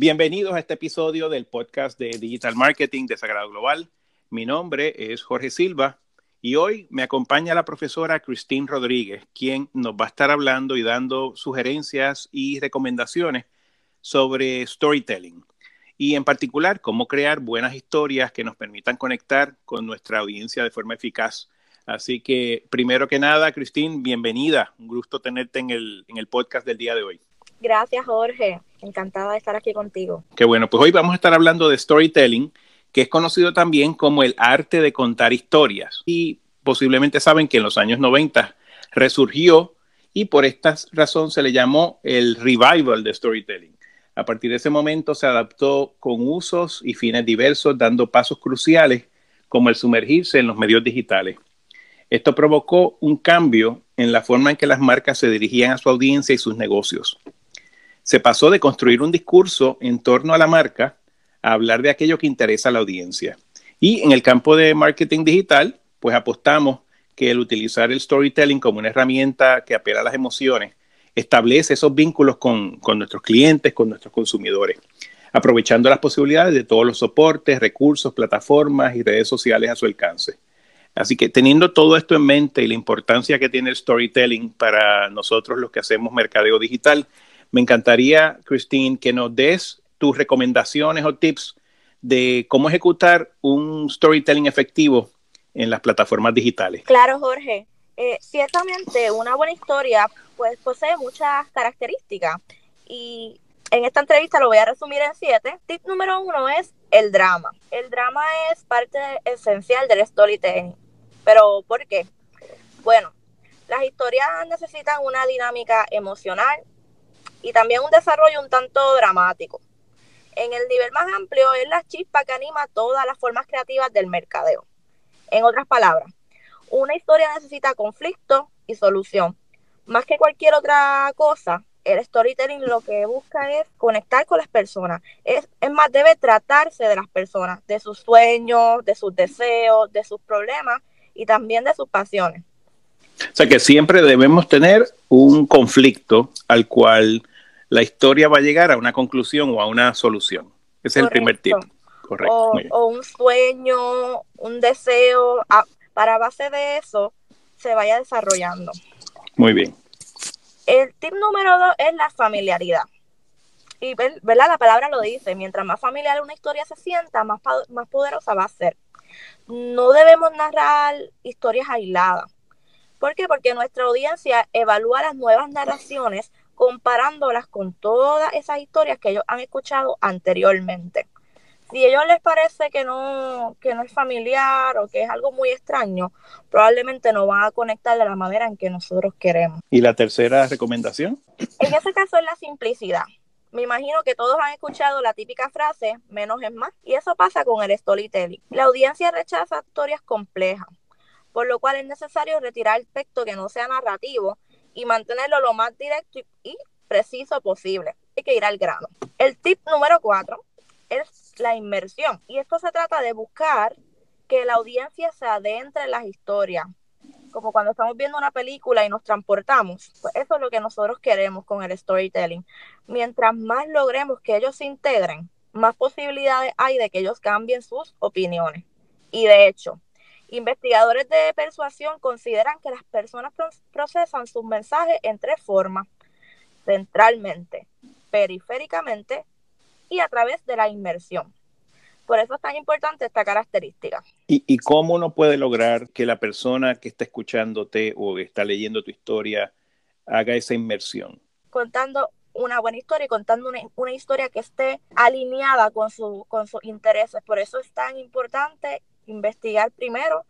Bienvenidos a este episodio del podcast de Digital Marketing de Sagrado Global. Mi nombre es Jorge Silva y hoy me acompaña la profesora Christine Rodríguez, quien nos va a estar hablando y dando sugerencias y recomendaciones sobre storytelling y en particular cómo crear buenas historias que nos permitan conectar con nuestra audiencia de forma eficaz. Así que primero que nada, Christine, bienvenida. Un gusto tenerte en el podcast del día de hoy. Gracias, Jorge. Encantada de estar aquí contigo. Qué bueno. Pues hoy vamos a estar hablando de storytelling, que es conocido también como el arte de contar historias. Y posiblemente saben que en los años 90 resurgió y por esta razón se le llamó el revival de storytelling. A partir de ese momento se adaptó con usos y fines diversos, dando pasos cruciales como el sumergirse en los medios digitales. Esto provocó un cambio en la forma en que las marcas se dirigían a su audiencia y sus negocios. Se pasó de construir un discurso en torno a la marca a hablar de aquello que interesa a la audiencia. Y en el campo de marketing digital, pues apostamos que el utilizar el storytelling como una herramienta que apela a las emociones establece esos vínculos con nuestros clientes, con nuestros consumidores, aprovechando las posibilidades de todos los soportes, recursos, plataformas y redes sociales a su alcance. Así que teniendo todo esto en mente y la importancia que tiene el storytelling para nosotros los que hacemos mercadeo digital, me encantaría, Christine, que nos des tus recomendaciones o tips de cómo ejecutar un storytelling efectivo en las plataformas digitales. Claro, Jorge. Ciertamente, una buena historia pues, posee muchas características. Y en esta entrevista lo voy a resumir en 7. Tip número 1 es el drama. El drama es parte esencial del storytelling. ¿Pero por qué? Bueno, las historias necesitan una dinámica emocional y también un desarrollo un tanto dramático. En el nivel más amplio es la chispa que anima todas las formas creativas del mercadeo. En otras palabras, una historia necesita conflicto y solución. Más que cualquier otra cosa, el storytelling lo que busca es conectar con las personas. Es más, debe tratarse de las personas, de sus sueños, de sus deseos, de sus problemas y también de sus pasiones. O sea que siempre debemos tener un conflicto al cual la historia va a llegar a una conclusión o a una solución. Ese es el primer tip. Correcto. O un sueño, un deseo, para base de eso se vaya desarrollando. Muy bien. El tip número 2 es la familiaridad. Y ¿verdad? La palabra lo dice, mientras más familiar una historia se sienta, más poderosa va a ser. No debemos narrar historias aisladas. ¿Por qué? Porque nuestra audiencia evalúa las nuevas narraciones comparándolas con todas esas historias que ellos han escuchado anteriormente. Si a ellos les parece que no es familiar o que es algo muy extraño, probablemente no van a conectar de la manera en que nosotros queremos. ¿Y la tercera recomendación? En ese caso es la simplicidad. Me imagino que todos han escuchado la típica frase, menos es más, y eso pasa con el storytelling. La audiencia rechaza historias complejas, por lo cual es necesario retirar el texto que no sea narrativo y mantenerlo lo más directo y preciso posible. Hay que ir al grano. El tip número 4 es la inmersión. Y esto se trata de buscar que la audiencia se adentre en las historias. Como cuando estamos viendo una película y nos transportamos. Pues eso es lo que nosotros queremos con el storytelling. Mientras más logremos que ellos se integren, más posibilidades hay de que ellos cambien sus opiniones. Y de hecho, investigadores de persuasión consideran que las personas procesan sus mensajes en 3 formas: centralmente, periféricamente y a través de la inmersión. Por eso es tan importante esta característica. ¿Y cómo uno puede lograr que la persona que está escuchándote o que está leyendo tu historia haga esa inmersión? Contando una buena historia y contando una historia que esté alineada con sus intereses. Por eso es tan importante investigar primero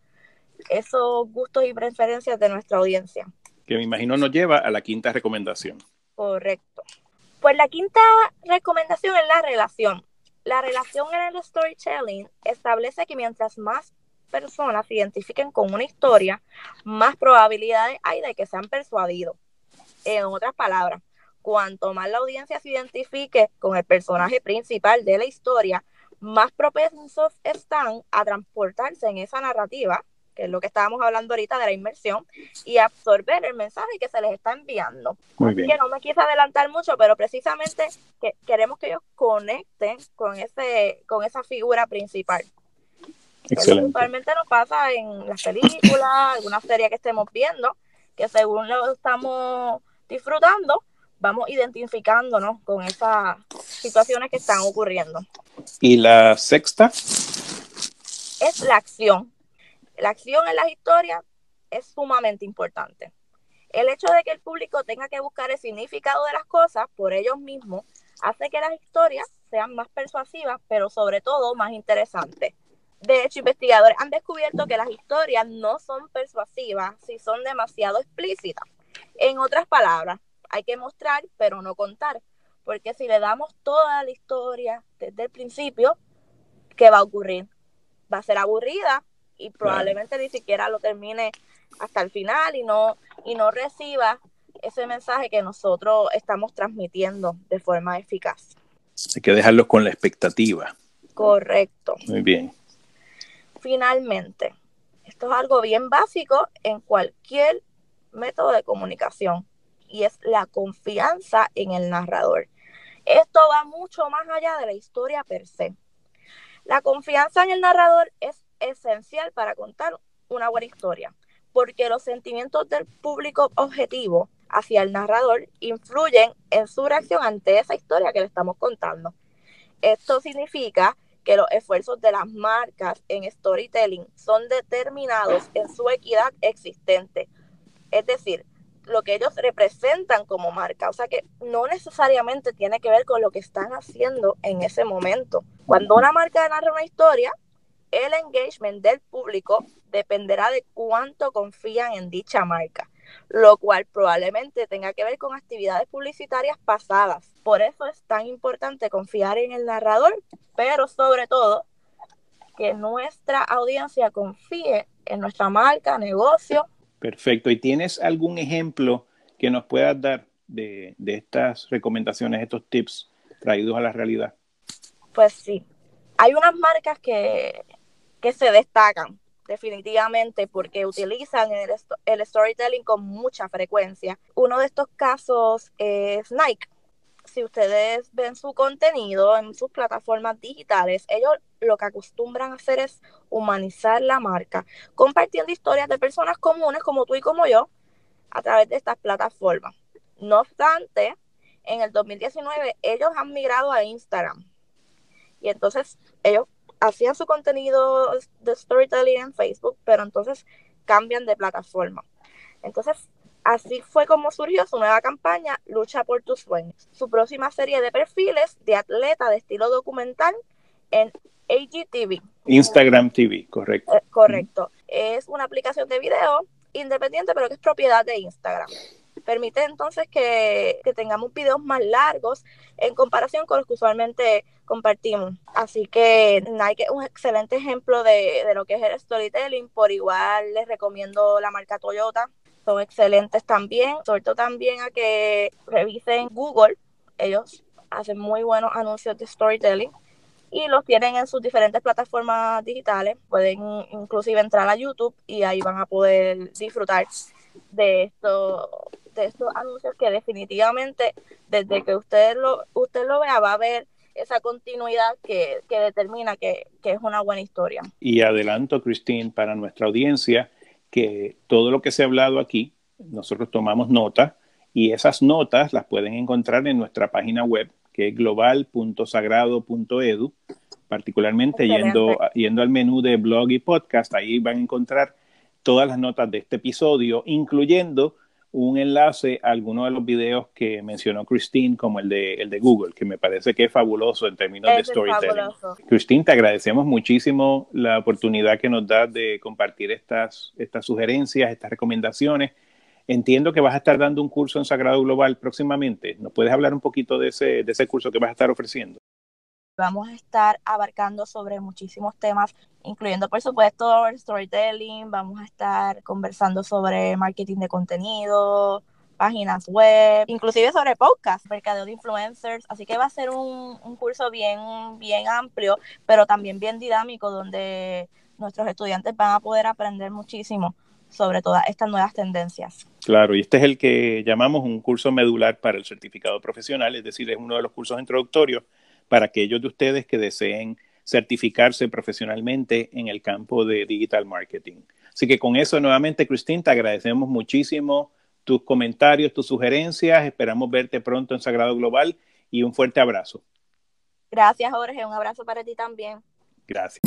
esos gustos y preferencias de nuestra audiencia. Que me imagino nos lleva a la 5ª recomendación. Correcto. Pues la 5ª recomendación es la relación. La relación en el storytelling establece que mientras más personas se identifiquen con una historia, más probabilidades hay de que sean persuadidos. En otras palabras, cuanto más la audiencia se identifique con el personaje principal de la historia, más propensos están a transportarse en esa narrativa que es lo que estábamos hablando ahorita de la inmersión, y absorber el mensaje que se les está enviando. Muy bien. Así que no me quise adelantar mucho, pero precisamente que queremos que ellos conecten con esa figura principal. Excelente. Principalmente nos pasa en las películas, alguna serie que estemos viendo, que según lo estamos disfrutando, vamos identificándonos con esas situaciones que están ocurriendo. ¿Y la sexta? Es la acción. La acción en las historias es sumamente importante. El hecho de que el público tenga que buscar el significado de las cosas por ellos mismos hace que las historias sean más persuasivas, pero sobre todo más interesantes. De hecho, investigadores han descubierto que las historias no son persuasivas si son demasiado explícitas. En otras palabras, hay que mostrar, pero no contar, porque si le damos toda la historia desde el principio, ¿qué va a ocurrir? Va a ser aburrida y probablemente ni siquiera lo termine hasta el final y no reciba ese mensaje que nosotros estamos transmitiendo de forma eficaz. Hay que dejarlos con la expectativa. Correcto. Muy bien. Finalmente, esto es algo bien básico en cualquier método de comunicación, y es la confianza en el narrador. Esto va mucho más allá de la historia per se. La confianza en el narrador es esencial para contar una buena historia, porque los sentimientos del público objetivo hacia el narrador influyen en su reacción ante esa historia que le estamos contando. Esto significa que los esfuerzos de las marcas en storytelling son determinados en su equidad existente, es decir, lo que ellos representan como marca, o sea que no necesariamente tiene que ver con lo que están haciendo en ese momento. Cuando una marca narra una historia, el engagement del público dependerá de cuánto confían en dicha marca, lo cual probablemente tenga que ver con actividades publicitarias pasadas. Por eso es tan importante confiar en el narrador, pero sobre todo que nuestra audiencia confíe en nuestra marca, negocio. Perfecto. ¿Y tienes algún ejemplo que nos puedas dar de estas recomendaciones, estos tips traídos a la realidad? Pues sí. Hay unas marcas que se destacan definitivamente porque utilizan el storytelling con mucha frecuencia. Uno de estos casos es Nike. Si ustedes ven su contenido en sus plataformas digitales, ellos lo que acostumbran a hacer es humanizar la marca, compartiendo historias de personas comunes como tú y como yo a través de estas plataformas. No obstante, en el 2019 ellos han migrado a Instagram. Y entonces ellos hacían su contenido de storytelling en Facebook, pero entonces cambian de plataforma. Entonces, así fue como surgió su nueva campaña Lucha por tus sueños. Su próxima serie de perfiles de atleta de estilo documental en AGTV. Instagram TV, correcto. Correcto. Es una aplicación de video independiente, pero que es propiedad de Instagram. Permite entonces que tengamos videos más largos en comparación con los que usualmente compartimos. Así que Nike es un excelente ejemplo de lo que es el storytelling. Por igual les recomiendo la marca Toyota. Son excelentes también. Exhorto también a que revisen Google. Ellos hacen muy buenos anuncios de storytelling y los tienen en sus diferentes plataformas digitales. Pueden inclusive entrar a YouTube y ahí van a poder disfrutar de estos anuncios que definitivamente desde que usted lo vea va a ver esa continuidad que determina que es una buena historia. Y adelanto, Christine, para nuestra audiencia, que todo lo que se ha hablado aquí, nosotros tomamos notas y esas notas las pueden encontrar en nuestra página web, que es global.sagrado.edu, particularmente yendo al menú de blog y podcast. Ahí van a encontrar todas las notas de este episodio, incluyendo un enlace a alguno de los videos que mencionó Christine, como el de Google, que me parece que es fabuloso en términos de storytelling. Christine, te agradecemos muchísimo la oportunidad que nos das de compartir estas sugerencias, estas recomendaciones. Entiendo que vas a estar dando un curso en Sagrado Global próximamente. ¿Nos puedes hablar un poquito de ese curso que vas a estar ofreciendo? Vamos a estar abarcando sobre muchísimos temas, incluyendo por supuesto el storytelling. Vamos a estar conversando sobre marketing de contenido, páginas web, inclusive sobre podcast, mercadeo de influencers. Así que va a ser un curso bien amplio, pero también bien dinámico, donde nuestros estudiantes van a poder aprender muchísimo sobre todas estas nuevas tendencias. Claro, y este es el que llamamos un curso medular para el certificado profesional, es decir, es uno de los cursos introductorios para aquellos de ustedes que deseen certificarse profesionalmente en el campo de digital marketing. Así que con eso nuevamente, Christine, te agradecemos muchísimo tus comentarios, tus sugerencias. Esperamos verte pronto en Sagrado Global y un fuerte abrazo. Gracias, Jorge. Un abrazo para ti también. Gracias.